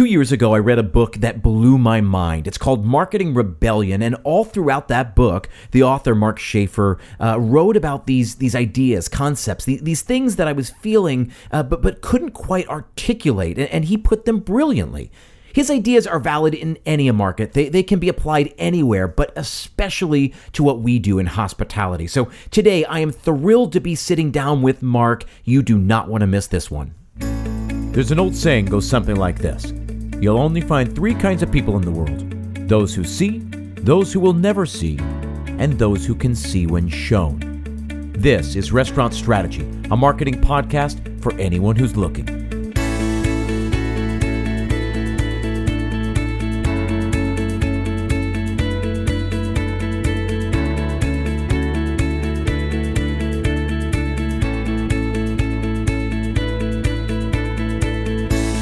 2 years ago, I read a book that blew my mind. It's called Marketing Rebellion, and all throughout that book, the author, Mark Schaefer, wrote about these ideas, concepts, these things that I was feeling but couldn't quite articulate, and he put them brilliantly. His ideas are valid in any market. They can be applied anywhere, but especially to what we do in hospitality. So today, I am thrilled to be sitting down with Mark. You do not want to miss this one. There's an old saying goes something like this. You'll only find three kinds of people in the world. Those who see, those who will never see, and those who can see when shown. This is Restaurant Strategy, a marketing podcast for anyone who's looking.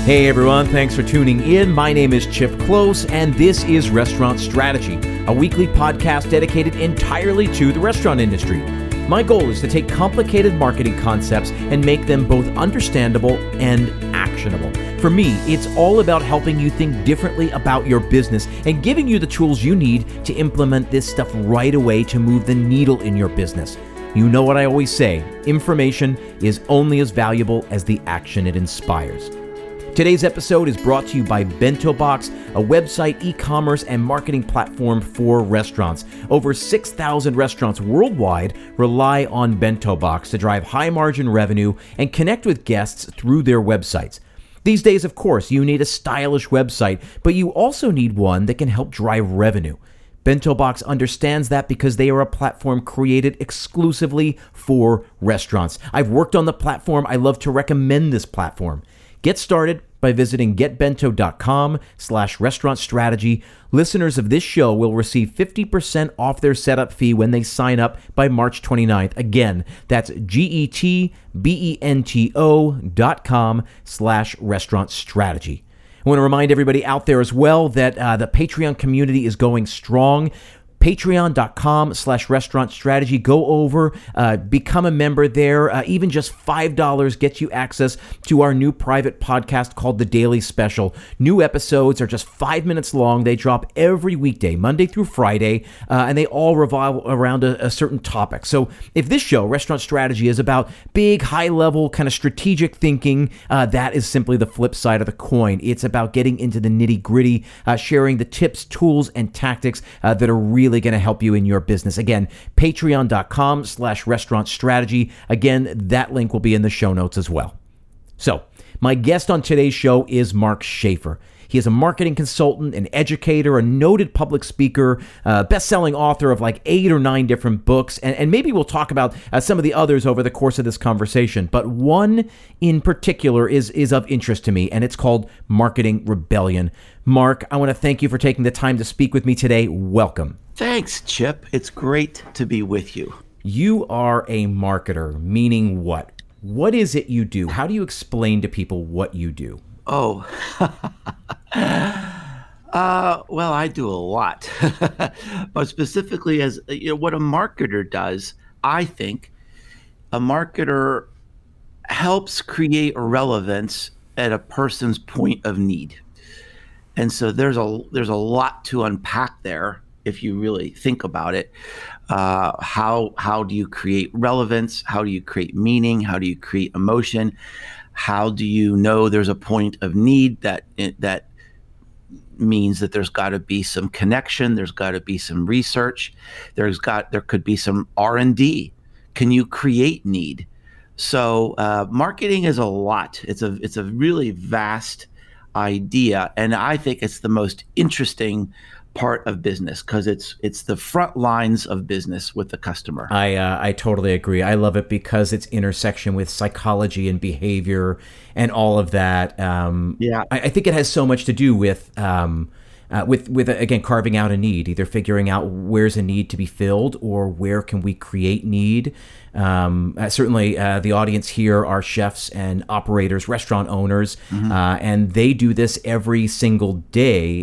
Hey everyone, thanks for tuning in. My name is Chip Close, and this is Restaurant Strategy, a weekly podcast dedicated entirely to the restaurant industry. My goal is to take complicated marketing concepts and make them both understandable and actionable. For me, it's all about helping you think differently about your business and giving you the tools you need to implement this stuff right away to move the needle in your business. You know what I always say, information is only as valuable as the action it inspires. Today's episode is brought to you by BentoBox, a website, e-commerce, and marketing platform for restaurants. Over 6,000 restaurants worldwide rely on BentoBox to drive high-margin revenue and connect with guests through their websites. These days, of course, you need a stylish website, but you also need one that can help drive revenue. BentoBox understands that because they are a platform created exclusively for restaurants. I've worked on the platform. I love to recommend this platform. Get started by visiting getbento.com/restaurant strategy. Listeners of this show will receive 50% off their setup fee when they sign up by March 29th. Again, that's getbento.com/restaurant strategy. I want to remind everybody out there as well that the Patreon community is going strong. Patreon.com/restaurant strategy. Go over, become a member there. Even just $5 gets you access to our new private podcast called The Daily Special. New episodes are just 5 minutes long. They drop every weekday, Monday through Friday, and they all revolve around a certain topic. So if this show, Restaurant Strategy, is about big, high-level kind of strategic thinking, that is simply the flip side of the coin. It's about getting into the nitty-gritty, sharing the tips, tools, and tactics that are really going to help you in your business. Again, patreon.com/restaurant strategy. Again, that link will be in the show notes as well. So my guest on today's show is Mark Schaefer. He is a marketing consultant, an educator, a noted public speaker, best-selling author of like 8 or 9 different books, and maybe we'll talk about some of the others over the course of this conversation. But one in particular is of interest to me, and it's called Marketing Rebellion. Mark, I want to thank you for taking the time to speak with me today. Welcome. Thanks, Chip. It's great to be with you. You are a marketer, meaning what? What is it you do? How do you explain to people what you do? Oh, well, I do a lot. But specifically, as you know, what a marketer does, I think a marketer helps create relevance at a person's point of need. And so there's a lot to unpack there. If you really think about it, how do you create relevance? How do you create meaning? How do you create emotion? How do you know there's a point of need that means that there's got to be some connection? There's got to be some research. There could be some R&D. Can you create need? So marketing is a lot. It's a really vast idea, and I think it's the most interesting part of business because it's the front lines of business with the customer. I totally agree. I love it because it's intersection with psychology and behavior and all of that. I think it has so much to do with again carving out a need, either figuring out where's a need to be filled or where can we create need. Certainly, the audience here are chefs and operators, restaurant owners, and they do this every single day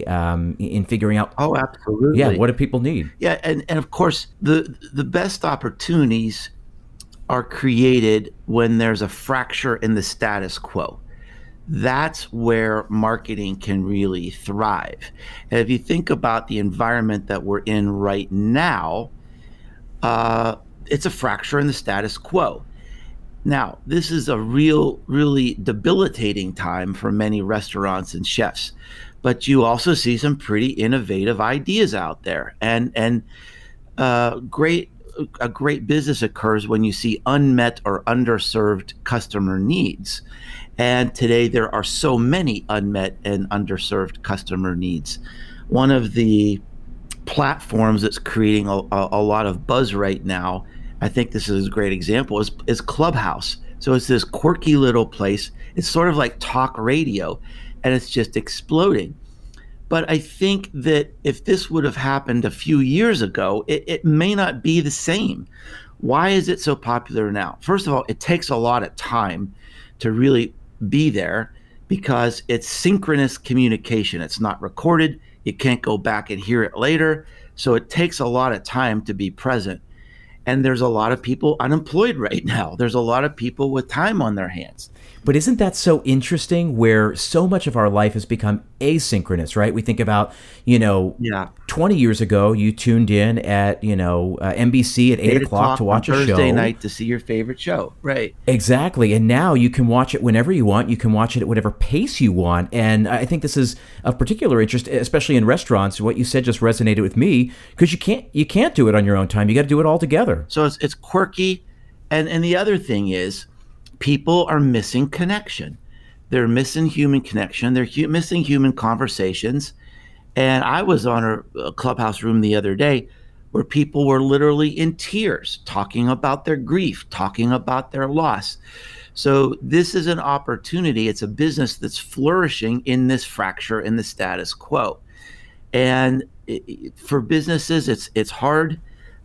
in figuring out. Oh, absolutely. Yeah, what do people need? Yeah, and of course, the best opportunities are created when there's a fracture in the status quo. that's where marketing can really thrive. And if you think about the environment that we're in right now, it's a fracture in the status quo. Now, this is a really debilitating time for many restaurants and chefs, but you also see some pretty innovative ideas out there. And a great business occurs when you see unmet or underserved customer needs. And today there are so many unmet and underserved customer needs. One of the platforms that's creating a lot of buzz right now, I think this is a great example, is Clubhouse. So it's this quirky little place. It's sort of like talk radio, and it's just exploding. But I think that if this would have happened a few years ago, it may not be the same. Why is it so popular now? First of all, it takes a lot of time to really be there because it's synchronous communication. It's not recorded. You can't go back and hear it later. So it takes a lot of time to be present. And there's a lot of people unemployed right now. There's a lot of people with time on their hands. But isn't that so interesting where so much of our life has become asynchronous, right? We think about, 20 years ago, you tuned in at, NBC at 8 o'clock to watch a show. Thursday night to see your favorite show, right? Exactly. And now you can watch it whenever you want. You can watch it at whatever pace you want. And I think this is of particular interest, especially in restaurants. What you said just resonated with me because you can't do it on your own time. You got to do it all together. So it's quirky. And the other thing is, people are missing connection. They're missing human connection. They're missing human conversations. And I was on a Clubhouse room the other day where people were literally in tears, talking about their grief, talking about their loss. So this is an opportunity. It's a business that's flourishing in this fracture in the status quo. And for businesses, it's hard.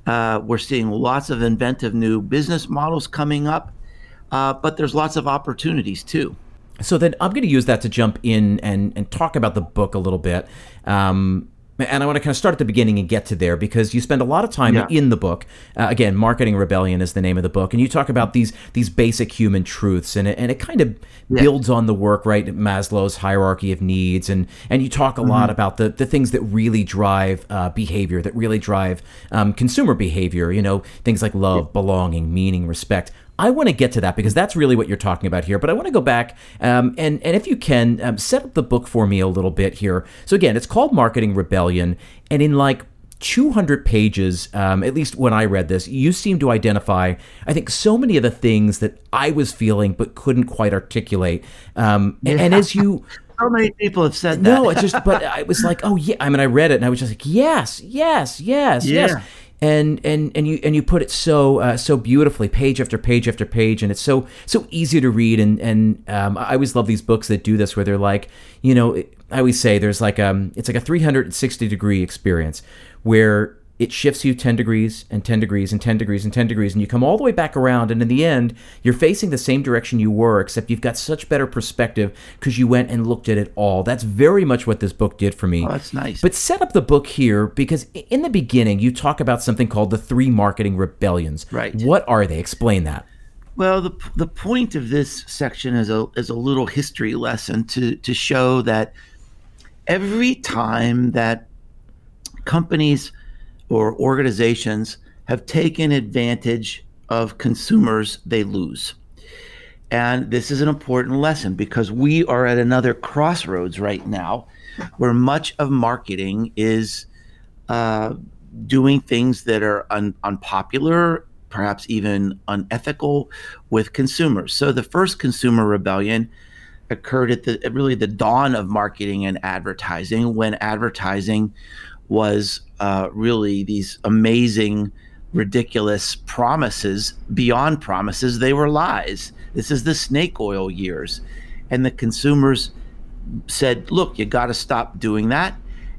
We're seeing lots of inventive new business models coming up. But there's lots of opportunities too. So then I'm going to use that to jump in and talk about the book a little bit. And I want to kind of start at the beginning and get to there because you spend a lot of time in the book. Again, Marketing Rebellion is the name of the book. And you talk about these basic human truths. And it kind of builds on the work, right? Maslow's hierarchy of needs. And you talk a lot about the things that really drive behavior, that really drive consumer behavior, things like love, belonging, meaning, respect. I want to get to that because that's really what you're talking about here. But I want to go back and if you can, set up the book for me a little bit here. So again, it's called Marketing Rebellion. And in 200 pages, at least when I read this, you seem to identify, I think, so many of the things that I was feeling but couldn't quite articulate. And as you... How many people have said that? No, it's just... But I was like, oh, yeah. I mean, I read it and I was just like, yes. And you put it so beautifully, page after page after page, and it's so easy to read. And I always love these books that do this, where they're like, I always say there's it's like a 360-degree experience where it shifts you 10 degrees and 10 degrees and 10 degrees and 10 degrees, and you come all the way back around, and in the end, you're facing the same direction you were, except you've got such better perspective because you went and looked at it all. That's very much what this book did for me. Oh, that's nice. But set up the book here because in the beginning, you talk about something called the 3 marketing rebellions. Right. What are they? Explain that. Well, the point of this section is a little history lesson to show that every time that companies or organizations have taken advantage of consumers, they lose. And this is an important lesson because we are at another crossroads right now where much of marketing is doing things that are unpopular, perhaps even unethical with consumers. So the first consumer rebellion occurred at the dawn of marketing and advertising, when advertising was really these amazing, ridiculous promises beyond promises. They were lies. This is the snake oil years. And the consumers said, look, you got to stop doing that.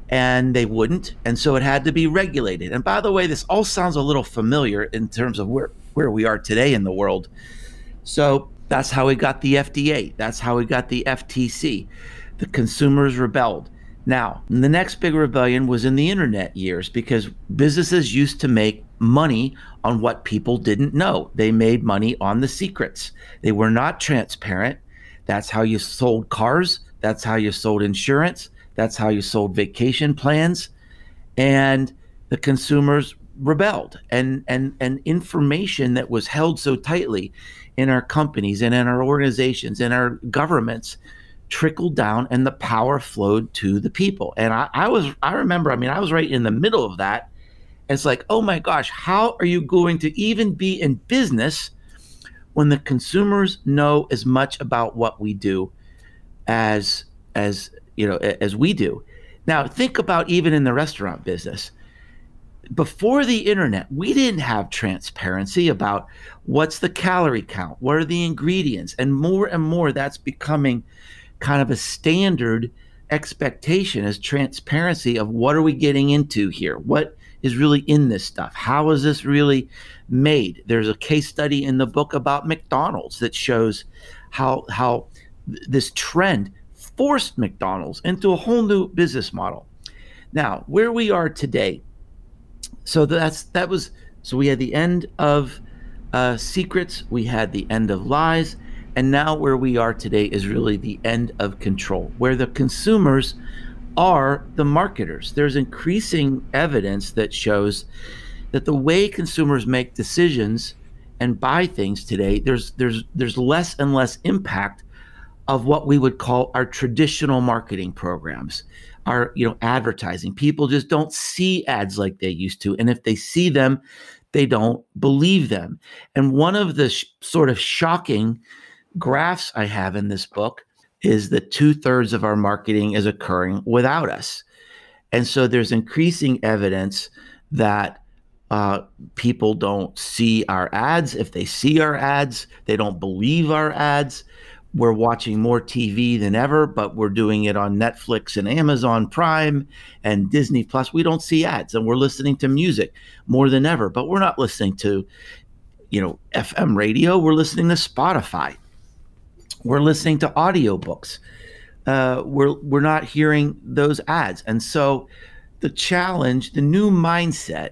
And they wouldn't. And so it had to be regulated. And by the way, this all sounds a little familiar in terms of where we are today in the world. So that's how we got the FDA. That's how we got the FTC. The consumers rebelled. Now, the next big rebellion was in the internet years because businesses used to make money on what people didn't know. They made money on the secrets. They were not transparent. That's how you sold cars. That's how you sold insurance. That's how you sold vacation plans. And the consumers rebelled. And information that was held so tightly in our companies and in our organizations and our governments trickled down, and the power flowed to the people. And I remember, I was right in the middle of that. It's like, oh my gosh, how are you going to even be in business when the consumers know as much about what we do as we do? Now, think about even in the restaurant business. Before the internet, we didn't have transparency about what's the calorie count, what are the ingredients, and more that's becoming kind of a standard expectation, is transparency of what are we getting into here? What is really in this stuff? How is this really made? There's a case study in the book about McDonald's that shows how this trend forced McDonald's into a whole new business model. Now, where we are today, so we had the end of secrets, we had the end of lies, and now where we are today is really the end of control, where the consumers are the marketers. There's increasing evidence that shows that the way consumers make decisions and buy things today, there's less and less impact of what we would call our traditional marketing programs, our advertising. People just don't see ads like they used to, and if they see them, they don't believe them. And one of the sort of shocking graphs I have in this book is that 2/3 of our marketing is occurring without us. And so there's increasing evidence that people don't see our ads. If they see our ads, they don't believe our ads. We're watching more TV than ever, but we're doing it on Netflix and Amazon Prime and Disney Plus. We don't see ads, and we're listening to music more than ever, but we're not listening to, FM radio. We're listening to Spotify. We're listening to audiobooks. We're not hearing those ads. And so the challenge, the new mindset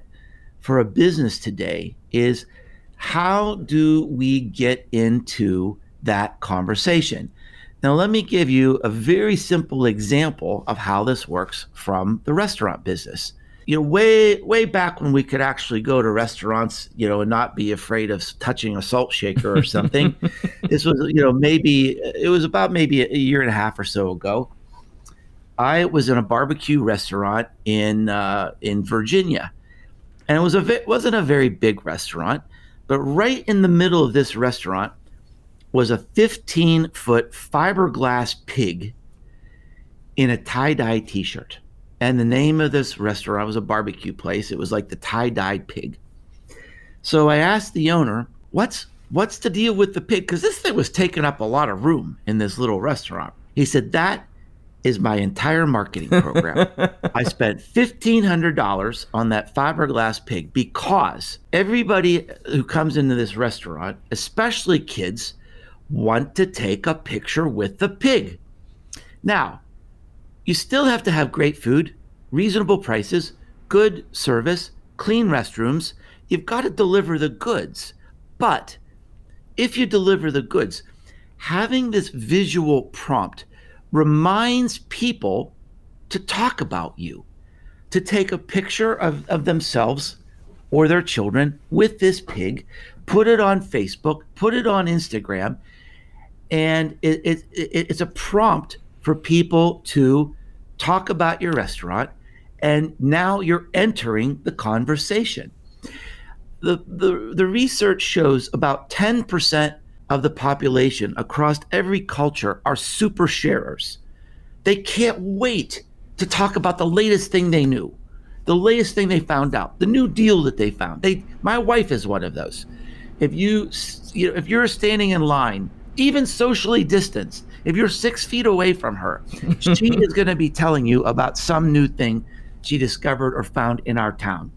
for a business today is, how do we get into that conversation? Now, let me give you a very simple example of how this works from the restaurant business. Way back when we could actually go to restaurants, and not be afraid of touching a salt shaker or something. This was, maybe a year and a half or so ago. I was in a barbecue restaurant in Virginia, and it wasn't a very big restaurant, but right in the middle of this restaurant was a 15-foot fiberglass pig in a tie-dye T-shirt. And the name of this restaurant was a barbecue place. It was like the tie-dyed pig. So I asked the owner, what's the deal with the pig? Because this thing was taking up a lot of room in this little restaurant. He said, that is my entire marketing program. I spent $1,500 on that fiberglass pig because everybody who comes into this restaurant, especially kids, want to take a picture with the pig. Now, you still have to have great food, reasonable prices, good service, clean restrooms. You've got to deliver the goods. But if you deliver the goods, having this visual prompt reminds people to talk about you, to take a picture of themselves or their children with this pig, put it on Facebook, put it on Instagram, and it's a prompt for people to talk about your restaurant, and now you're entering the conversation. The research shows about 10% of the population across every culture are super sharers. They can't wait to talk about the latest thing they knew, the latest thing they found out, the new deal that they found. My wife is one of those. If you're standing in line, even socially distanced, if you're 6 feet away from her, she is going to be telling you about some new thing she discovered or found in our town.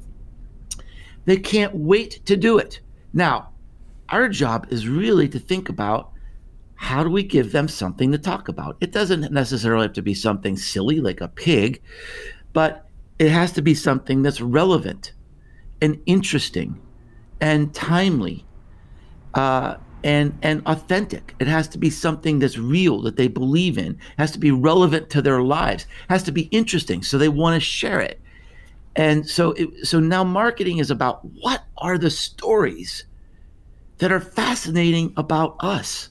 They can't wait to do it. Now, our job is really to think about, how do we give them something to talk about? It doesn't necessarily have to be something silly like a pig, but it has to be something that's relevant and interesting and timely. and authentic. It has to be something that's real, that they believe in. It has to be relevant to their lives. It has to be interesting, so they want to share it. And so now marketing is about what are the stories that are fascinating about us?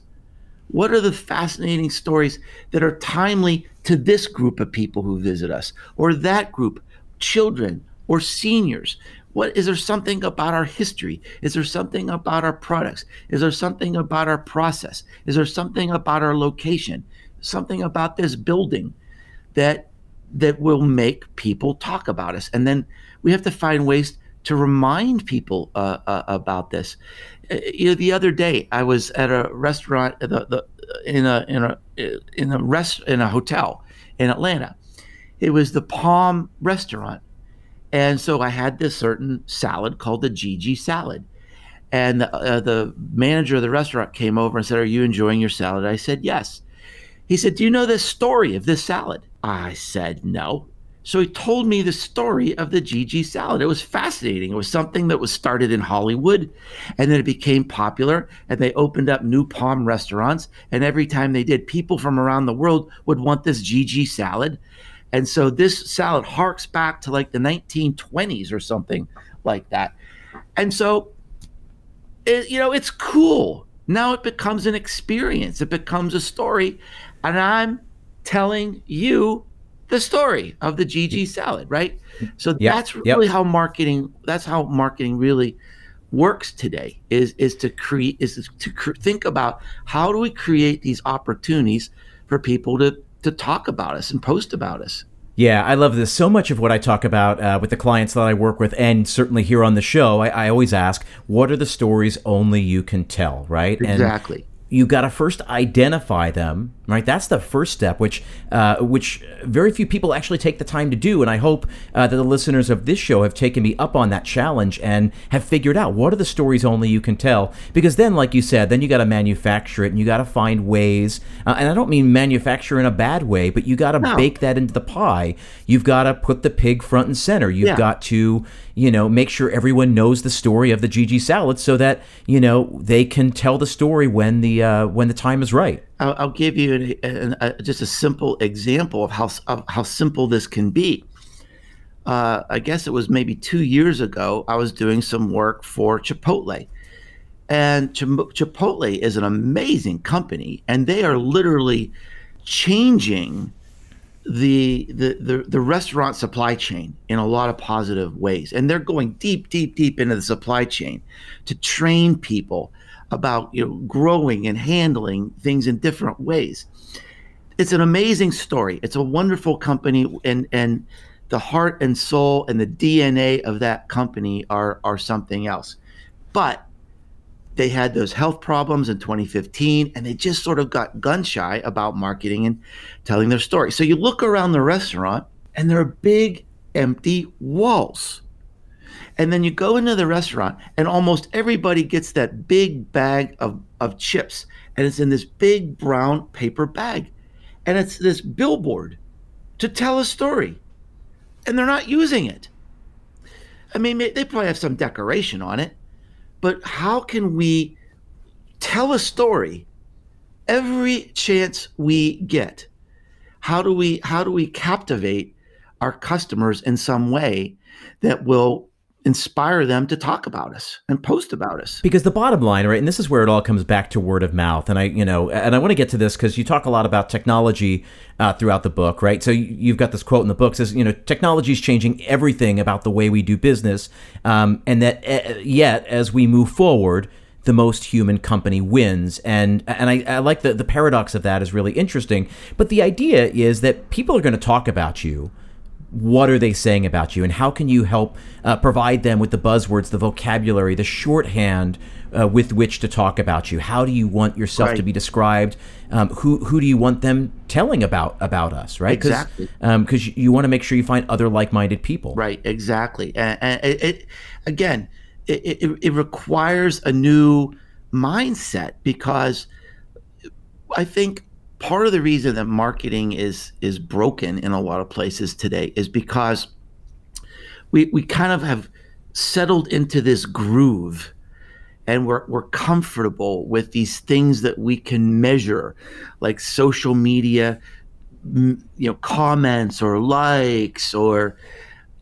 What are the fascinating stories that are timely to this group of people who visit us, or that group, children or seniors? What is there something about our history? Is there something about our products? Is there something about our process? Is there something about our location? Something about this building that will make people talk about us? And then we have to find ways to remind people about this. The other day, I was at a restaurant in a hotel in Atlanta. It was the Palm Restaurant, and so I had this certain salad called the Gigi salad. And the manager of the restaurant came over and said, "Are you enjoying your salad?" I said, "Yes." He said, "Do you know the story of this salad?" I said, "No." So he told me the story of the Gigi salad. It was fascinating. It was something that was started in Hollywood, and then it became popular, and they opened up new Palm restaurants. And every time they did, people from around the world would want this Gigi salad. And so this salad harks back to like the 1920s or something like that. And so, it's cool. Now it becomes an experience. It becomes a story. And I'm telling you the story of the Gigi salad, right? So that's really how marketing. That's how marketing really works today. Is to think about how do we create these opportunities for people to talk about us and post about us. Yeah, I love this. So much of what I talk about with the clients that I work with, and certainly here on the show, I always ask, what are the stories only you can tell, right? Exactly. And you got to first identify them, right? That's the first step, which very few people actually take the time to do. And I hope that the listeners of this show have taken me up on that challenge and have figured out what are the stories only you can tell. Because then, like you said, then you got to manufacture it, and you got to find ways. And I don't mean manufacture in a bad way, but you got to bake that into the pie. You've got to put the pig front and center. You've got to, make sure everyone knows the story of the Gigi salad so that, they can tell the story when the time is right. I'll give you just a simple example of how simple this can be. I guess it was maybe 2 years ago, I was doing some work for Chipotle. And Chipotle is an amazing company, and they are literally changing the restaurant supply chain in a lot of positive ways. And they're going deep, deep, deep into the supply chain to train people about growing and handling things in different ways. It's an amazing story. It's a wonderful company, and the heart and soul and the DNA of that company are something else. But they had those health problems in 2015, and they just sort of got gun shy about marketing and telling their story. So you look around the restaurant, and there are big empty walls. And then you go into the restaurant, and almost everybody gets that big bag of chips, and it's in this big brown paper bag. And it's this billboard to tell a story, and they're not using it. I mean, they probably have some decoration on it, but how can we tell a story every chance we get? How do we captivate our customers in some way that will inspire them to talk about us and post about us? Because the bottom line, right, and this is where it all comes back to word of mouth. And I want to get to this because you talk a lot about technology throughout the book, right? So you've got this quote in the book says, technology is changing everything about the way we do business, and that yet as we move forward, the most human company wins. And I like the paradox of that is really interesting. But the idea is that people are going to talk about you. What are they saying about you, and how can you help provide them with the buzzwords, the vocabulary, the shorthand with which to talk about you? How do you want yourself to be described? Who do you want them telling about us, right? Exactly. Because you want to make sure you find other like-minded people. Right, exactly. And it requires a new mindset, because I think part of the reason that marketing is broken in a lot of places today is because we kind of have settled into this groove, and we're comfortable with these things that we can measure, like social media, comments or likes or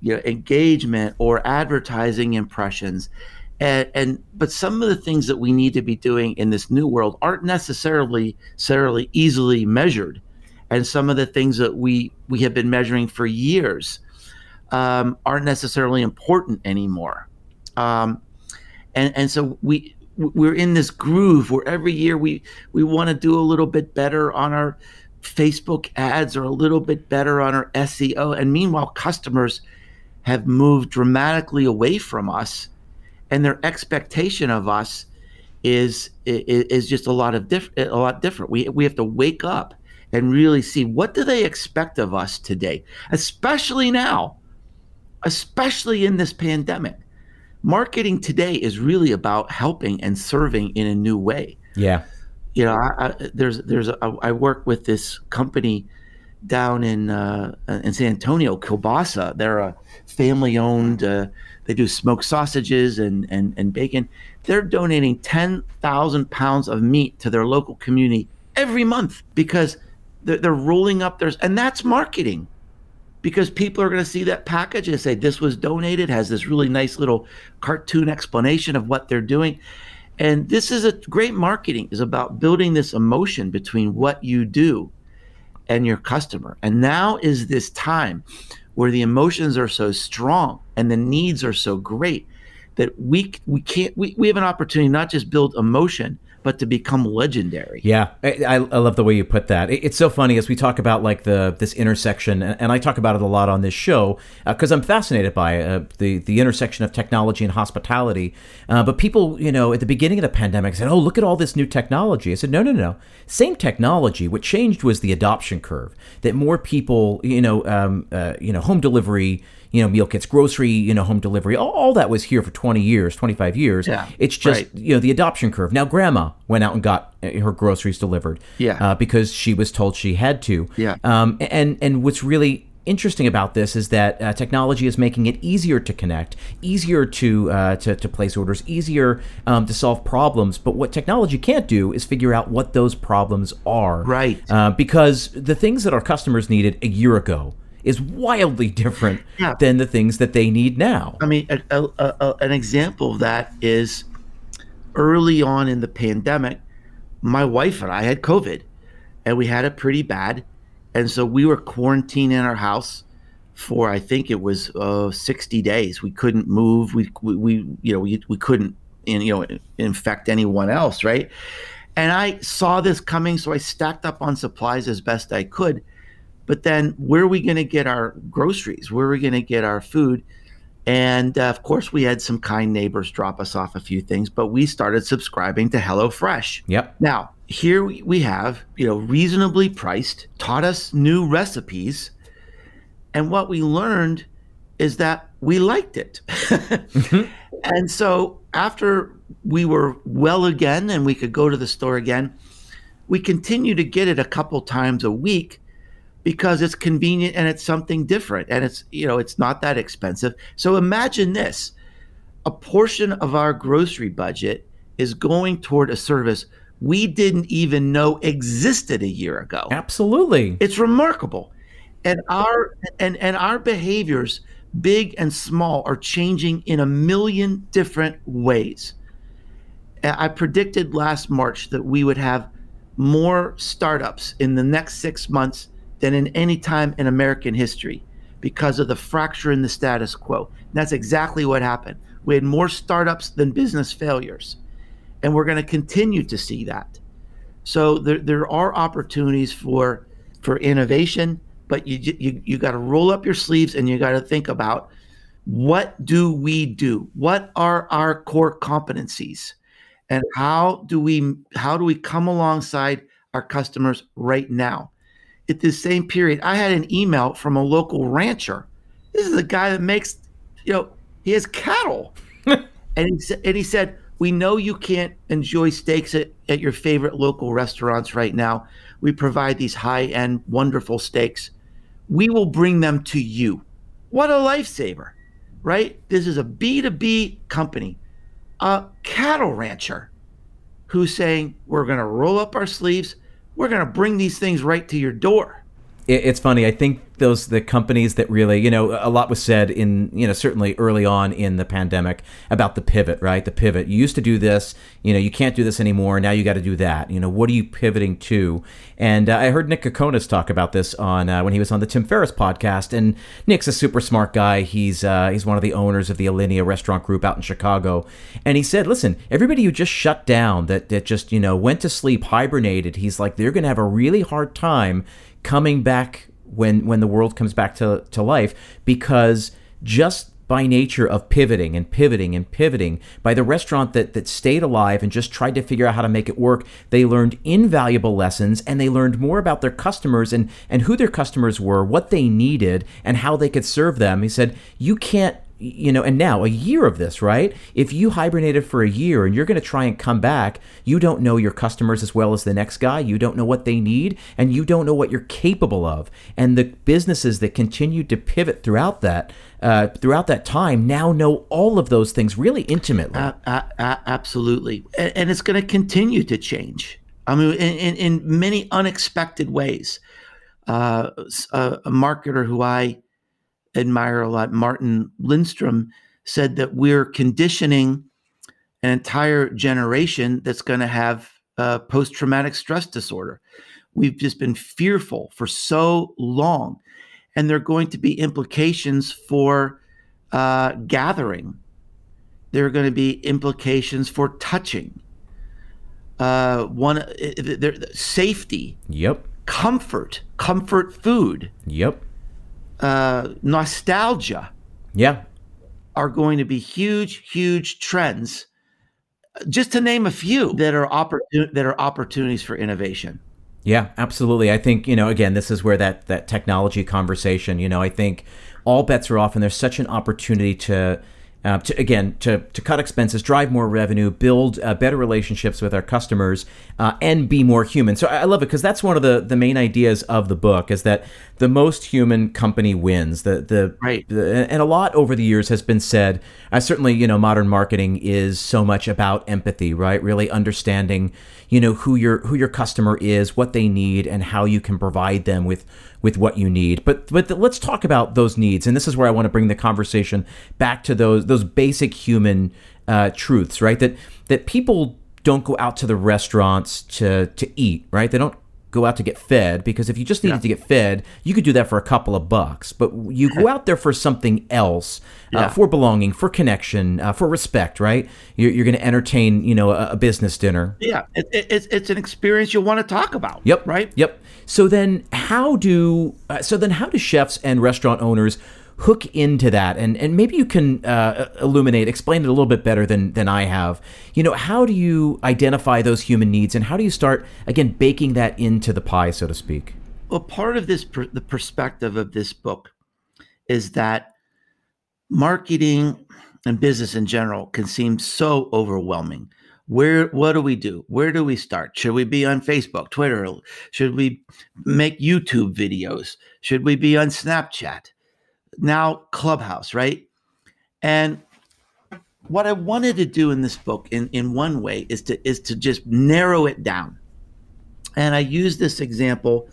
engagement or advertising impressions. But some of the things that we need to be doing in this new world aren't necessarily easily measured. And some of the things that we have been measuring for years aren't necessarily important anymore. And so we're in this groove where every year we want to do a little bit better on our Facebook ads or a little bit better on our SEO. And meanwhile, customers have moved dramatically away from us, and their expectation of us is just a lot different. We have to wake up and really see, what do they expect of us today, especially now, especially in this pandemic. Marketing today is really about helping and serving in a new way. Yeah. I work with this company down in San Antonio, Kielbasa. They're a family owned, they do smoked sausages and bacon. They're donating 10,000 pounds of meat to their local community every month because they're rolling up theirs, and that's marketing. Because people are going to see that package and say, this was donated, has this really nice little cartoon explanation of what they're doing. And this is great marketing is about building this emotion between what you do and your customer. And now is this time where the emotions are so strong and the needs are so great that we have an opportunity not just build emotion, but to become legendary. Yeah, I love the way you put that. It's so funny as we talk about like this intersection, and I talk about it a lot on this show because I'm fascinated by the intersection of technology and hospitality. But people, at the beginning of the pandemic said, oh, look at all this new technology. I said, no. Same technology. What changed was the adoption curve, that more people, home delivery, meal kits, grocery, home delivery, all that was here for 20 years, 25 years. Yeah, it's just, right. The adoption curve. Now, grandma went out and got her groceries delivered because she was told she had to. Yeah. And what's really interesting about this is that technology is making it easier to connect, easier to place orders, easier to solve problems. But what technology can't do is figure out what those problems are. Right. Because the things that our customers needed a year ago is wildly different than the things that they need now. I mean, an example of that is early on in the pandemic, my wife and I had COVID, and we had it pretty bad. And so we were quarantined in our house for, I think it was 60 days. We couldn't move. We couldn't, infect anyone else, right? And I saw this coming, so I stacked up on supplies as best I could. But then where are we going to get our groceries? Where are we going to get our food? And of course, we had some kind neighbors drop us off a few things, but we started subscribing to HelloFresh. Yep. Now, here we have, reasonably priced, taught us new recipes. And what we learned is that we liked it. Mm-hmm. And so after we were well again and we could go to the store again, we continue to get it a couple times a week, because it's convenient and it's something different and it's, it's not that expensive. So imagine this, a portion of our grocery budget is going toward a service we didn't even know existed a year ago. Absolutely. It's remarkable. And our behaviors, big and small, are changing in a million different ways. I predicted last March that we would have more startups in the next 6 months than in any time in American history because of the fracture in the status quo. And that's exactly what happened. We had more startups than business failures. And we're gonna continue to see that. So there are opportunities for innovation, but you gotta roll up your sleeves and you gotta think about, what do we do? What are our core competencies? And how do we come alongside our customers right now? At this same period, I had an email from a local rancher. This is a guy that makes, he has cattle. and he said, we know you can't enjoy steaks at your favorite local restaurants right now. We provide these high-end, wonderful steaks. We will bring them to you. What a lifesaver, right? This is a B2B company. a cattle rancher who's saying, we're going to roll up our sleeves. We're going to bring these things right to your door. It's funny. I think the companies that really, a lot was said in, certainly early on in the pandemic about the pivot, right? The pivot. You used to do this, you can't do this anymore. Now you got to do that. What are you pivoting to? And I heard Nick Kakonas talk about this on when he was on the Tim Ferriss podcast. And Nick's a super smart guy. He's one of the owners of the Alinea restaurant group out in Chicago. And he said, listen, everybody who just shut down, that just, went to sleep, hibernated, he's like, they're going to have a really hard time coming back when the world comes back to life, because just by nature of pivoting and pivoting and pivoting, by the restaurant that stayed alive and just tried to figure out how to make it work, they learned invaluable lessons, and they learned more about their customers and who their customers were, what they needed, and how they could serve them. He said, you can't, and now a year of this, right? If you hibernated for a year and you're going to try and come back, you don't know your customers as well as the next guy. You don't know what they need, and you don't know what you're capable of. And the businesses that continued to pivot throughout that time now know all of those things really intimately. Absolutely. And it's going to continue to change. I mean, in many unexpected ways. A marketer who I admire a lot, Martin Lindstrom, said that we're conditioning an entire generation that's going to have post-traumatic stress disorder. We've just been fearful for so long, and there are going to be implications for gathering. There are going to be implications for touching. Safety. Yep. Comfort food. Yep. Nostalgia, are going to be huge trends. Just to name a few that are opportunities for innovation. Yeah, absolutely. I think again, this is where that technology conversation. I think all bets are off, and there's such an opportunity to cut expenses, drive more revenue, build better relationships with our customers, and be more human. So I love it, because that's one of the main ideas of the book, is that the most human company wins. And a lot over the years has been said. Certainly, modern marketing is so much about empathy, right? Really understanding, who your customer is, what they need, and how you can provide them with what you need. But let's talk about those needs. And this is where I want to bring the conversation back to those basic human truths, right? That people don't go out to the restaurants to eat, right? They don't go out to get fed, because if you just needed to get fed, you could do that for a couple of bucks. But you go out there for something else, for belonging, for connection, for respect, right? You're going to entertain, a business dinner. Yeah, it's an experience you'll want to talk about. Yep. Right. Yep. So then how do chefs and restaurant owners hook into that? And maybe you can explain it a little bit better than I have. How do you identify those human needs, and how do you start, again, baking that into the pie, so to speak? Well, part of this, the perspective of this book, is that marketing and business in general can seem so overwhelming. What do we do? Where do we start? Should we be on Facebook, Twitter? Should we make YouTube videos? Should we be on Snapchat? Now Clubhouse, right? And what I wanted to do in this book, in one way, is to just narrow it down. And I use this example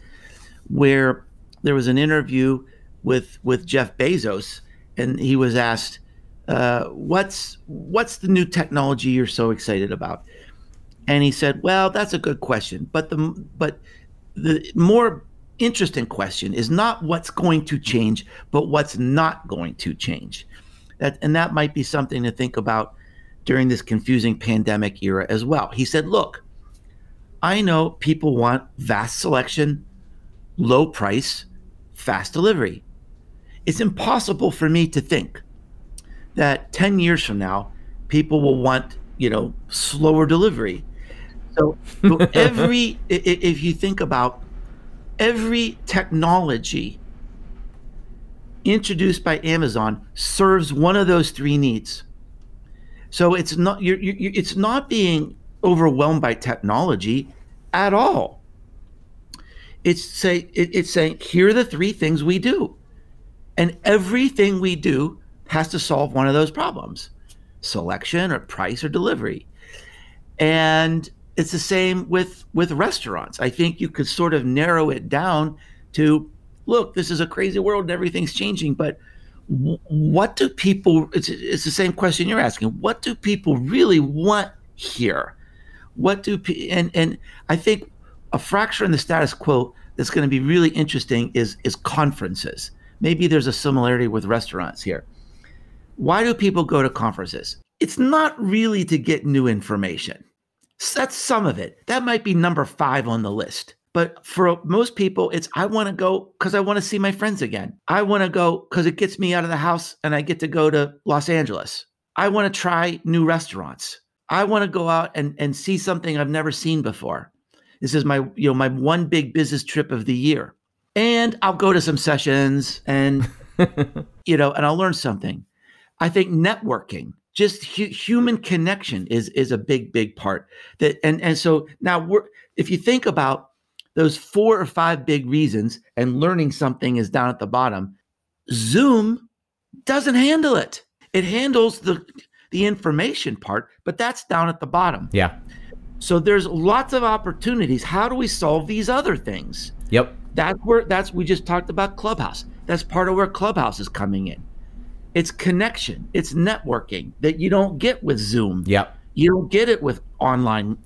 where there was an interview with Jeff Bezos, and he was asked, what's the new technology you're so excited about? And he said, well, that's a good question, but the more interesting question is not what's going to change, but what's not going to change. That might be something to think about during this confusing pandemic era as well. He said, look, I know people want vast selection, low price, fast delivery. It's impossible for me to think that 10 years from now, people will want, slower delivery. So if you think about every technology introduced by Amazon serves one of those three needs. So it's not it's not being overwhelmed by technology at all. It's saying, here are the three things we do, and everything we do has to solve one of those problems. selection or price or delivery. And it's the same with restaurants. I think you could sort of narrow it down to, look, this is a crazy world and everything's changing, but what do people, it's the same question you're asking, what do people really want here? What do, and I think a fracture in the status quo that's going to be really interesting is conferences. Maybe there's a similarity with restaurants here. Why do people go to conferences? It's not really to get new information. That's some of it. That might be number 5 on the list. But for most people, it's, I want to go because I want to see my friends again. I want to go because it gets me out of the house and I get to go to Los Angeles. I want to try new restaurants. I want to go out and see something I've never seen before. This is my, you know, my one big business trip of the year. And I'll go to some sessions and, you know, and I'll learn something. I think networking, just human connection is a big, big part that, and so now if you think about those 4 or 5 big reasons and learning something is down at the bottom, Zoom doesn't handle it. It handles the information part, but that's down at the bottom. Yeah. So there's lots of opportunities. How do we solve these other things? Yep. That's we just talked about Clubhouse. That's part of where Clubhouse is coming in. It's connection, it's networking that you don't get with Zoom. Yep. You don't get it with online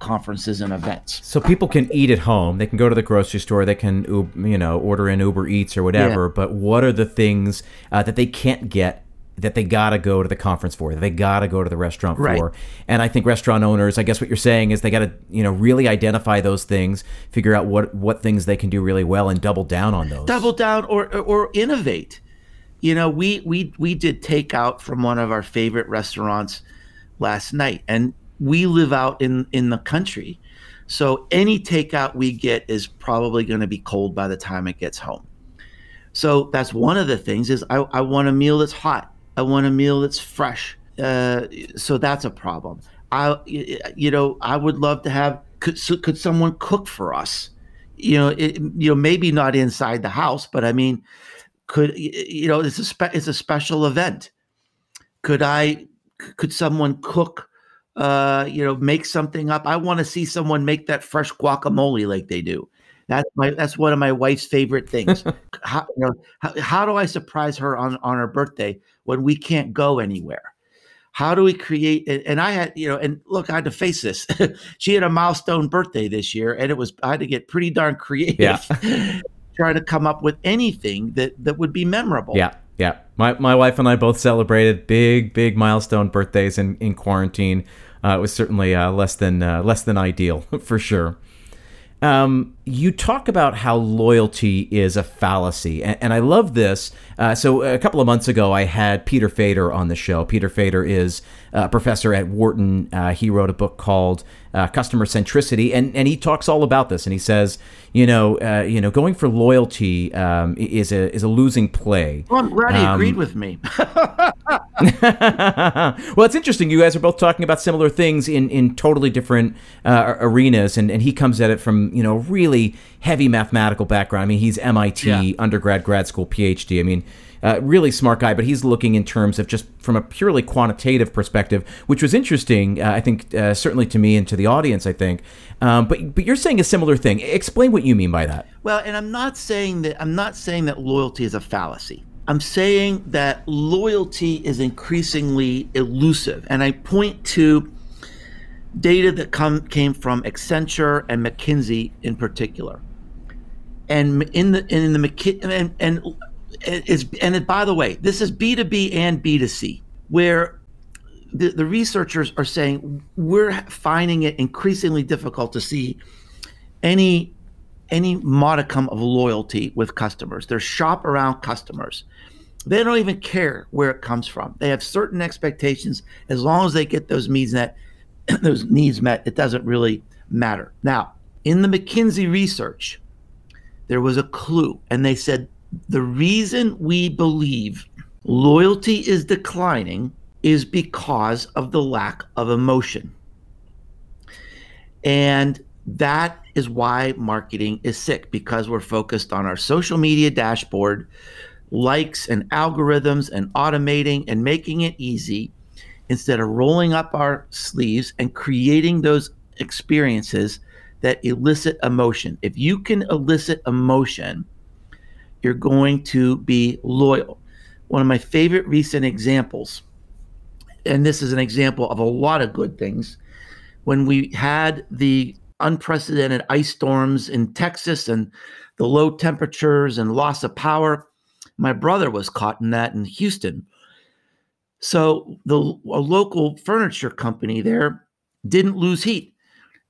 conferences and events. So people can eat at home, they can go to the grocery store, they can, you know, order in Uber Eats or whatever, yeah. But what are the things that they can't get, that they got to go to the conference for, that they got to go to the restaurant right. for. And I think restaurant owners, I guess what you're saying is they got to, you know, really identify those things, figure out what things they can do really well and double down on those. Double down or innovate. You know, we did takeout from one of our favorite restaurants last night, and we live out in the country. So any takeout we get is probably going to be cold by the time it gets home. So that's one of the things is I want a meal that's hot. I want a meal that's fresh. So that's a problem. I would love to have, could someone cook for us? You know, maybe not inside the house, but I mean, it's a special event. Could someone cook, make something up? I want to see someone make that fresh guacamole like they do. That's one of my wife's favorite things. How do I surprise her on her birthday when we can't go anywhere? How do we create? And I had, and look, I had to face this. She had a milestone birthday this year, and I had to get pretty darn creative, yeah. Trying to come up with anything that would be memorable. Yeah. Yeah. My wife and I both celebrated big milestone birthdays in quarantine. It was certainly less than ideal for sure. You talk about how loyalty is a fallacy, and I love this. So a couple of months ago, I had Peter Fader on the show. Peter Fader is a professor at Wharton. He wrote a book called Customer Centricity, and he talks all about this. And he says, going for loyalty is a losing play. Well, I'm glad he agreed with me. Well, it's interesting. You guys are both talking about similar things in totally different arenas, and he comes at it from really heavy mathematical background. I mean, he's MIT undergrad, grad school, PhD. I mean, really smart guy, but he's looking in terms of just from a purely quantitative perspective, which was interesting, I think, certainly to me and to the audience, I think. But you're saying a similar thing. Explain what you mean by that. Well, and I'm not saying that loyalty is a fallacy. I'm saying that loyalty is increasingly elusive. And I point to data that came from Accenture and McKinsey in particular. And in the McKinsey, and by the way, this is B2B and B2C, where the researchers are saying we're finding it increasingly difficult to see any modicum of loyalty with customers. They're shop around customers. They don't even care where it comes from. They have certain expectations. As long as they get those needs met, it doesn't really matter. Now, in the McKinsey research, there was a clue, and they said the reason we believe loyalty is declining is because of the lack of emotion. And that is why marketing is sick, because we're focused on our social media dashboard, likes and algorithms and automating and making it easy. instead of rolling up our sleeves and creating those experiences that elicit emotion. If you can elicit emotion, you're going to be loyal. One of my favorite recent examples, and this is an example of a lot of good things, when we had the unprecedented ice storms in Texas and the low temperatures and loss of power, my brother was caught in that in Houston. So a local furniture company there didn't lose heat,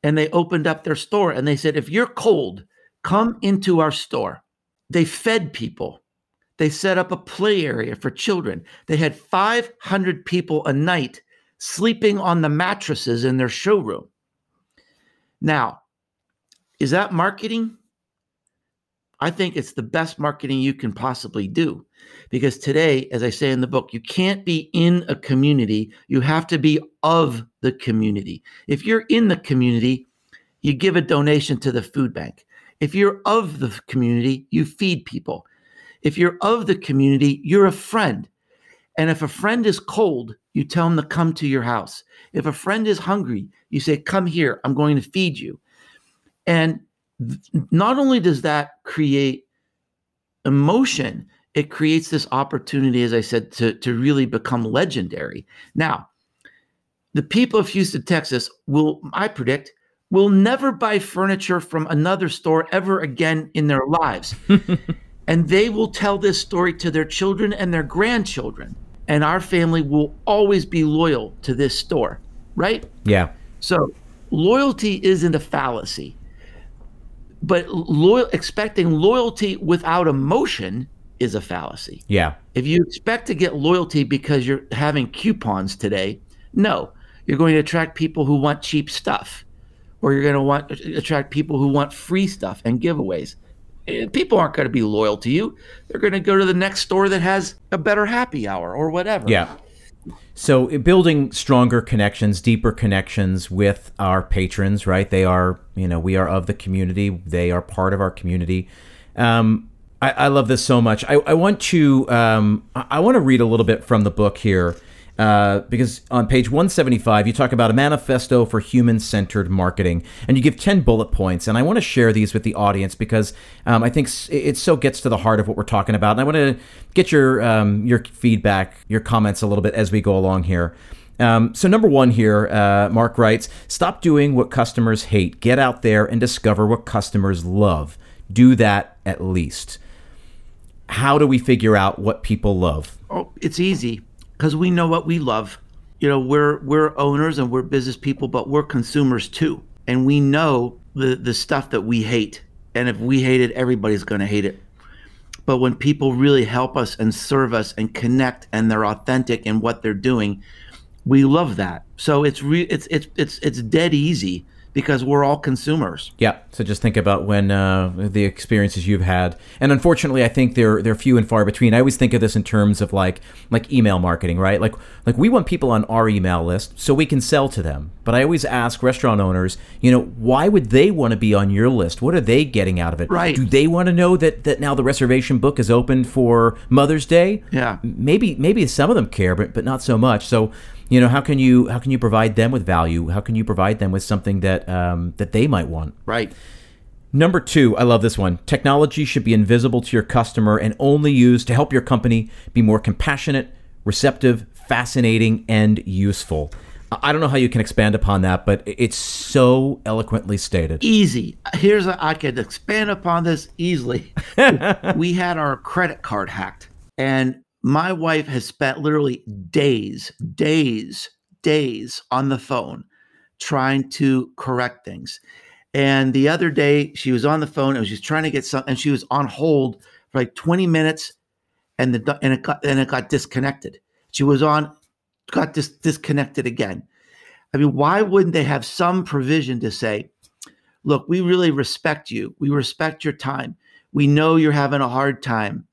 and they opened up their store and they said, if you're cold, come into our store. They fed people. They set up a play area for children. They had 500 people a night sleeping on the mattresses in their showroom. Now, is that marketing? I think it's the best marketing you can possibly do, because today, as I say in the book, you can't be in a community. You have to be of the community. If you're in the community, you give a donation to the food bank. If you're of the community, you feed people. If you're of the community, you're a friend. And if a friend is cold, you tell them to come to your house. If a friend is hungry, you say, come here, I'm going to feed you. And not only does that create emotion, it creates this opportunity, as I said, to really become legendary. Now, the people of Houston, Texas will, I predict, will never buy furniture from another store ever again in their lives. And they will tell this story to their children and their grandchildren. And our family will always be loyal to this store, right? Yeah. So loyalty isn't a fallacy. But expecting loyalty without emotion is a fallacy. Yeah. If you expect to get loyalty because you're having coupons today, no, you're going to attract people who want cheap stuff, or you're going to attract people who want free stuff and giveaways. People aren't going to be loyal to you. They're going to go to the next store that has a better happy hour or whatever. Yeah. So building stronger connections, deeper connections with our patrons, right? They are, you know, we are of the community. They are part of our community. I love this so much. I want to read a little bit from the book here, because on page 175, you talk about a manifesto for human-centered marketing, and you give 10 bullet points. And I want to share these with the audience because I think it so gets to the heart of what we're talking about. And I want to get your feedback, your comments a little bit as we go along here. So number one here, Mark writes, stop doing what customers hate. Get out there and discover what customers love. Do that at least. How do we figure out what people love? Oh, it's easy. Because we know what we love. You know, we're owners and we're business people, but we're consumers too. And we know the stuff that we hate. And if we hate it, everybody's gonna hate it. But when people really help us and serve us and connect and they're authentic in what they're doing, we love that. So it's dead easy because we're all consumers. Yeah, so just think about when the experiences you've had. And unfortunately, I think they're few and far between. I always think of this in terms of like email marketing, right? Like we want people on our email list so we can sell to them. But I always ask restaurant owners, you know, why would they want to be on your list? What are they getting out of it? Right. Do they want to know that now the reservation book is open for Mother's Day? Yeah. Maybe some of them care, but not so much. So, you know, how can you provide them with value? How can you provide them with something that they might want? Right. Number two, I love this one. Technology should be invisible to your customer and only used to help your company be more compassionate, receptive, fascinating, and useful. I don't know how you can expand upon that, but it's so eloquently stated. Easy. I could expand upon this easily. We had our credit card hacked, and my wife has spent literally days on the phone trying to correct things. And the other day she was on the phone and she was trying to get something, and she was on hold for like 20 minutes and it got disconnected. She was disconnected again. I mean, why wouldn't they have some provision to say, look, we really respect you. We respect your time. We know you're having a hard time.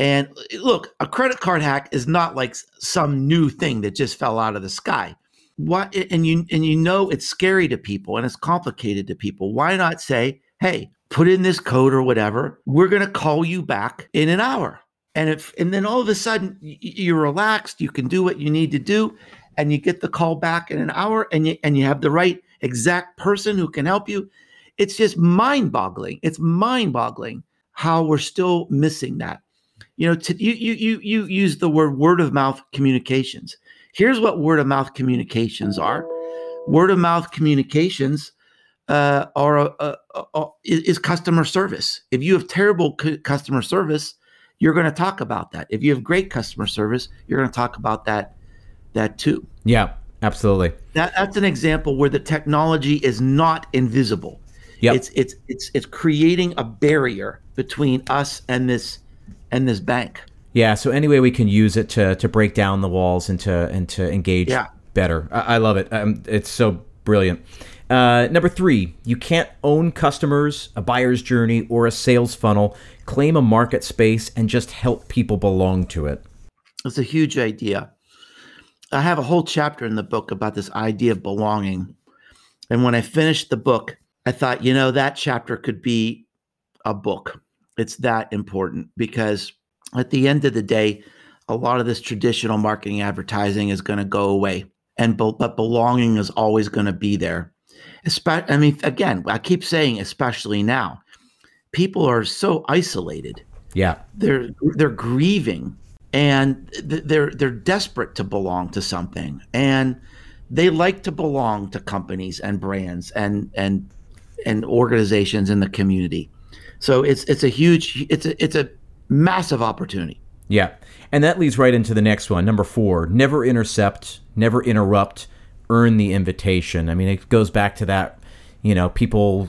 And look, a credit card hack is not like some new thing that just fell out of the sky. Why? And you know it's scary to people and it's complicated to people. Why not say, hey, put in this code or whatever. We're going to call you back in an hour. And then all of a sudden you're relaxed. You can do what you need to do. and you get the call back in an hour, and you have the right exact person who can help you. It's just mind-boggling. It's mind-boggling how we're still missing that. You know, you use the word-of-mouth communications. Here's what word-of-mouth communications are. Word-of-mouth communications is customer service. If you have terrible customer service, you're going to talk about that. If you have great customer service, you're going to talk about that too. Yeah, absolutely. That's an example where the technology is not invisible. Yep. It's creating a barrier between us and this bank. Yeah. So any way we can use it to break down the walls and to engage better. I love it. It's so brilliant. Number three, you can't own customers, a buyer's journey, or a sales funnel. Claim a market space and just help people belong to it. It's a huge idea. I have a whole chapter in the book about this idea of belonging. And when I finished the book, I thought, you know, that chapter could be a book. It's that important, because at the end of the day, a lot of this traditional marketing advertising is going to go away, but belonging is always going to be there. I mean, again, I keep saying, especially now, people are so isolated. Yeah, they're grieving, and they're desperate to belong to something, and they like to belong to companies and brands and organizations in the community. So it's a massive opportunity. Yeah, and that leads right into the next one, number four: never intercept, never interrupt. Earn the invitation. I mean, it goes back to that, people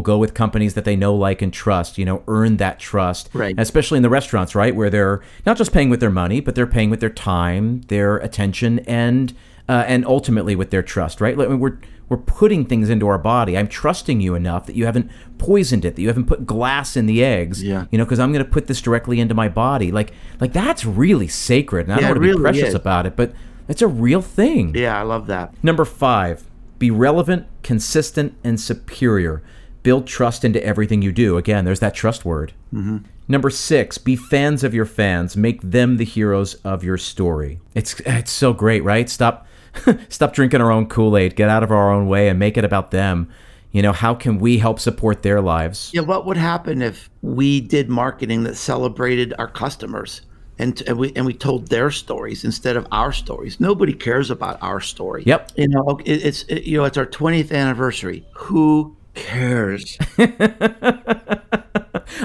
go with companies that they know, like, and trust, earn that trust, right? Especially in the restaurants, right? Where they're not just paying with their money, but they're paying with their time, their attention, and ultimately with their trust, right? Like, we're putting things into our body. I'm trusting you enough that you haven't poisoned it, that you haven't put glass in the eggs, because I'm going to put this directly into my body. Like that's really sacred. And I don't want to be precious about it, but it's a real thing. Yeah, I love that. Number five, be relevant, consistent, and superior. Build trust into everything you do. Again, there's that trust word. Mm-hmm. Number six, be fans of your fans. Make them the heroes of your story. It's so great, right? Stop drinking our own Kool-Aid. Get out of our own way and make it about them. How can we help support their lives? Yeah, what would happen if we did marketing that celebrated our customers? And we told their stories instead of our stories. Nobody cares about our story. Yep. It's our 20th anniversary. Who cares?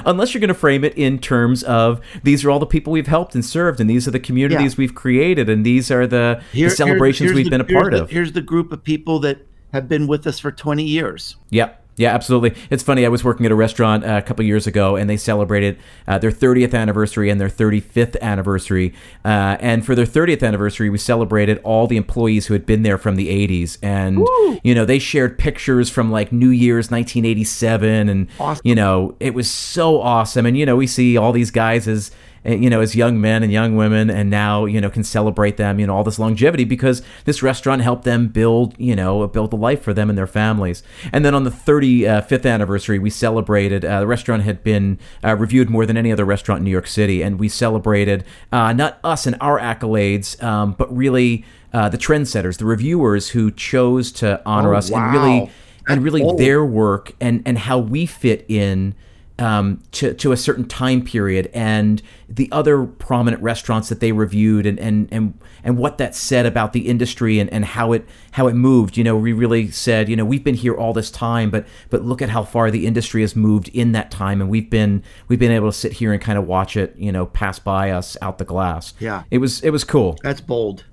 Unless you're going to frame it in terms of, these are all the people we've helped and served, and these are the communities we've created, and these are the celebrations we've been a part of. Here's the group of people that have been with us for 20 years. Yep. Yeah, absolutely. It's funny. I was working at a restaurant a couple of years ago, and they celebrated their 30th anniversary and their 35th anniversary. And for their 30th anniversary, we celebrated all the employees who had been there from the 80s. And, they shared pictures from like New Year's 1987. And, awesome. It was so awesome. And, we see all these guys as young men and young women, and now, can celebrate them, all this longevity, because this restaurant helped them build a life for them and their families. And then on the 35th anniversary, we celebrated, the restaurant had been reviewed more than any other restaurant in New York City. And we celebrated not us and our accolades, but really the trendsetters, the reviewers who chose to honor us and really their work and how we fit in to a certain time period, and the other prominent restaurants that they reviewed, and what that said about the industry and how it moved. We really said, we've been here all this time, but look at how far the industry has moved in that time, and we've been able to sit here and kind of watch it, pass by us out the glass. Yeah, it was cool. That's bold.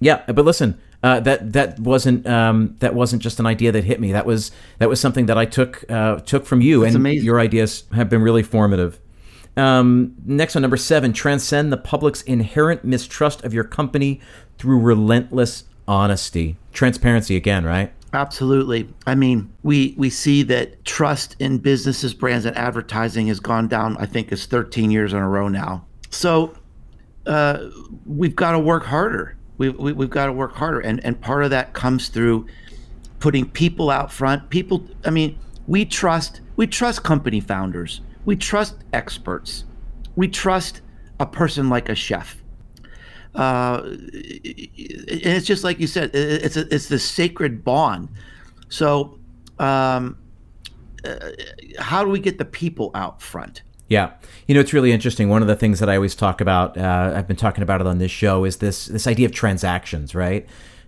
Yeah, but listen. That wasn't just an idea that hit me. That was something that I took from you. That's amazing. Your ideas have been really formative. Next one, number seven: transcend the public's inherent mistrust of your company through relentless honesty, transparency. Again, right? Absolutely. I mean, we see that trust in businesses, brands, and advertising has gone down. I think it's 13 years in a row now. So we've got to work harder. We've got to work harder, and part of that comes through putting people out front. We trust company founders, we trust experts, we trust a person like a chef, And it's just like you said, it's the sacred bond. So how do we get the people out front? Yeah. You know, it's really interesting. One of the things that I always talk about, I've been talking about it on this show, is this idea of transactions, right?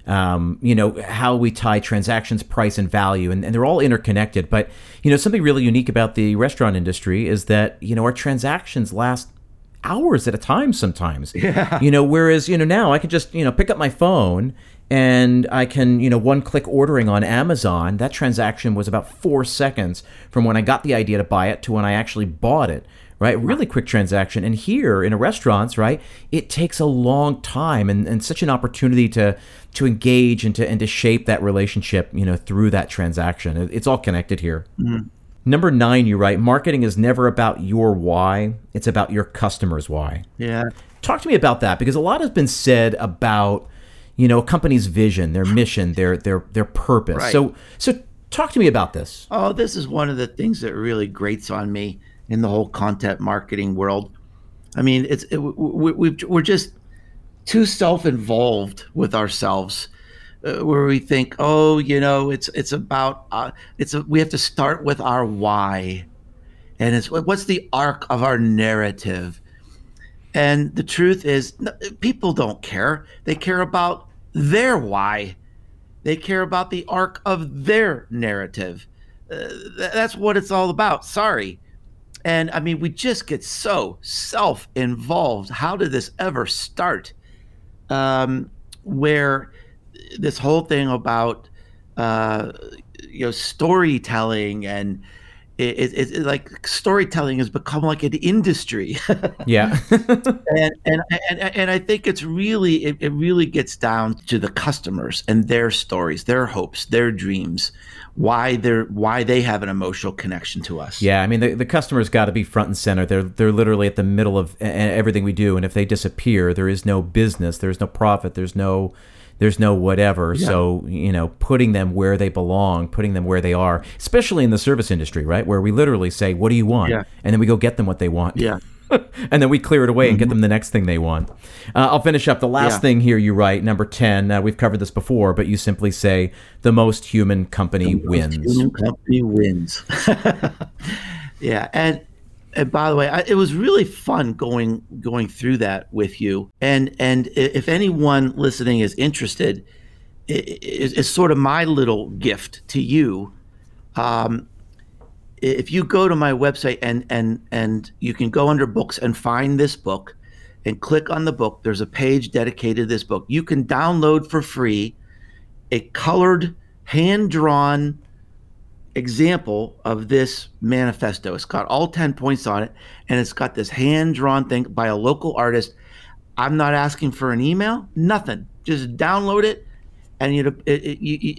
You know, how we tie transactions, price, and value, and they're all interconnected. But, you know, something really unique about the restaurant industry is that, you know, our transactions last hours at a time sometimes. Yeah. You know, whereas, you know, now I could just, you know, pick up my phone and I can, you know, one-click ordering on Amazon. That transaction was about 4 seconds from when I got the idea to buy it to when I actually bought it. Right? Really quick transaction. And here in a restaurant, right, it takes a long time and such an opportunity to engage and to shape that relationship, you know, through that transaction. It's all connected here. Mm-hmm. Number 9, you write, marketing is never about your why. It's about your customer's why. Yeah. Talk to me about that, because a lot has been said about, you know, a company's vision, their mission, their purpose. Right. So talk to me about this. Oh, this is one of the things that really grates on me in the whole content marketing world. I mean, we're just too self-involved with ourselves, where we think, oh, you know, it's about we have to start with our why, and it's what's the arc of our narrative. And the truth is, people don't care. They care about their why. They care about the arc of their narrative. That's what it's all about. Sorry. And I mean, we just get so self-involved. How did this ever start? Where this whole thing about, you know, storytelling, and it like storytelling has become like an industry. Yeah. and I think it's really, it really gets down to the customers and their stories, their hopes, their dreams, why they have an emotional connection to us. Yeah, I mean, the customer's got to be front and center. They're literally at the middle of everything we do, and if they disappear, there is no business, there's no profit, there's no whatever. Yeah. So, you know, putting them where they belong, putting them where they are, especially in the service industry, right? Where we literally say, what do you want? Yeah. And then we go get them what they want. Yeah. And then we clear it away, mm-hmm. and get them the next thing they want. I'll finish up the last thing here you write, number 10. We've covered this before, but you simply say, the most human company wins. The most human company wins. Yeah. And by the way, it was really fun going through that with you. And if anyone listening is interested, it's sort of my little gift to you. If you go to my website and you can go under books and find this book and click on the book, there's a page dedicated to this book. You can download for free a colored, hand-drawn example of this manifesto. It's got all 10 points on it, and it's got this hand-drawn thing by a local artist. I'm not asking for an email, nothing. Just download it, and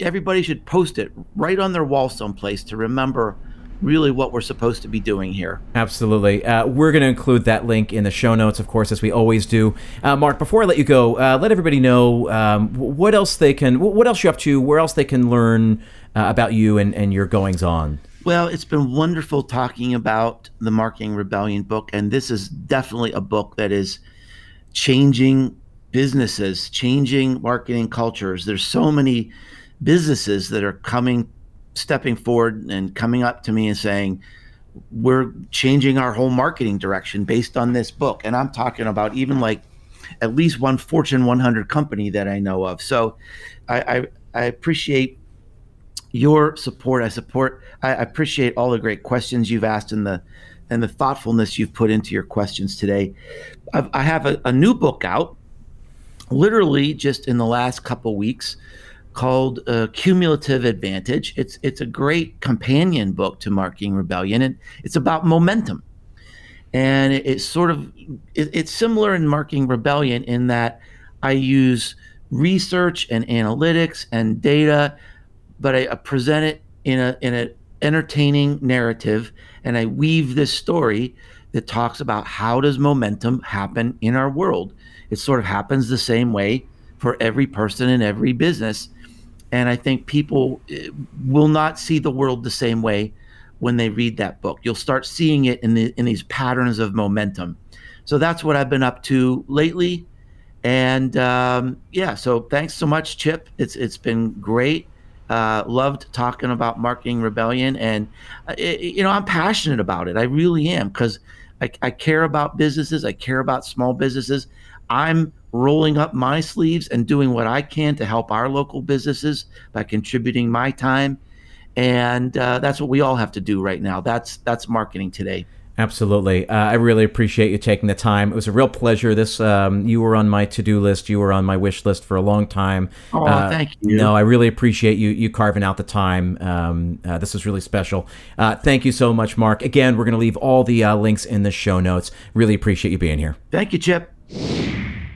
everybody should post it right on their wall someplace to remember really what we're supposed to be doing here. Absolutely. We're going to include that link in the show notes, of course, as we always do. Mark, before I let you go, let everybody know what else you're up to, where else they can learn about you and your goings on. Well, it's been wonderful talking about the Marketing Rebellion book, and this is definitely a book that is changing businesses, changing marketing cultures. There's so many businesses that are stepping forward and coming up to me and saying, we're changing our whole marketing direction based on this book. And I'm talking about even like at least one Fortune 100 company that I know of. So I appreciate your support. I appreciate all the great questions you've asked and the thoughtfulness you've put into your questions today. I have a new book out literally just in the last couple weeks, called Cumulative Advantage. It's a great companion book to Marketing Rebellion, and it's about momentum. And it's similar in Marketing Rebellion in that I use research and analytics and data, but I present it in an entertaining narrative, and I weave this story that talks about how does momentum happen in our world. It sort of happens the same way for every person in every business. And I think people will not see the world the same way when they read that book. You'll start seeing it in these patterns of momentum. So that's what I've been up to lately. And yeah, so thanks so much, Chip. It's been great. Loved talking about Marketing Rebellion, and I'm passionate about it. I really am, because I care about businesses. I care about small businesses. I'm rolling up my sleeves and doing what I can to help our local businesses by contributing my time. And that's what we all have to do right now. That's marketing today. Absolutely. I really appreciate you taking the time. It was a real pleasure. This you were on my to-do list. You were on my wish list for a long time. Oh, thank you. No, I really appreciate you carving out the time. This is really special. Thank you so much, Mark. Again, we're going to leave all the links in the show notes. Really appreciate you being here. Thank you, Chip.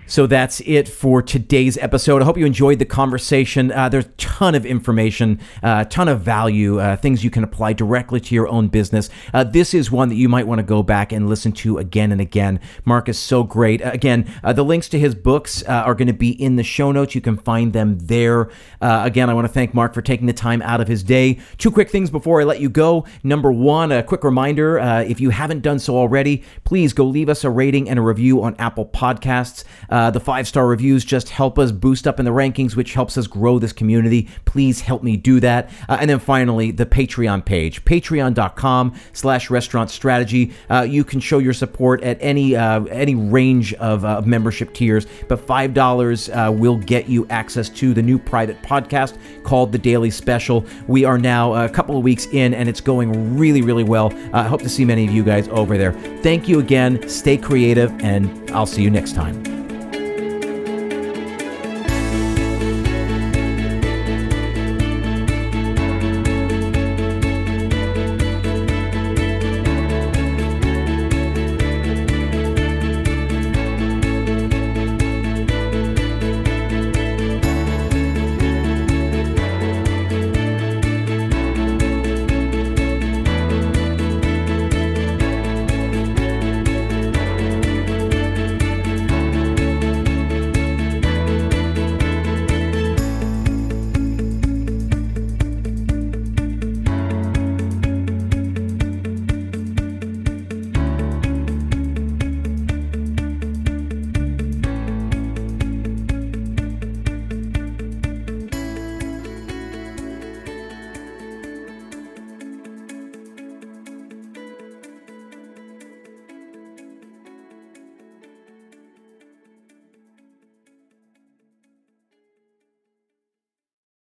So that's it for today's episode. I hope you enjoyed the conversation. There's a ton of information, a ton of value, things you can apply directly to your own business. This is one that you might want to go back and listen to again and again. Mark is so great. Again, the links to his books are going to be in the show notes. You can find them there. Again, I want to thank Mark for taking the time out of his day. Two quick things before I let you go. Number one, a quick reminder, if you haven't done so already, please go leave us a rating and a review on Apple Podcasts. The 5-star reviews just help us boost up in the rankings, which helps us grow this community. Please help me do that. And then finally, the Patreon page, patreon.com/restaurant strategy. You can show your support at any range of membership tiers, but $5 will get you access to the new private podcast called The Daily Special. We are now a couple of weeks in, and it's going really, really well. I hope to see many of you guys over there. Thank you again. Stay creative, and I'll see you next time.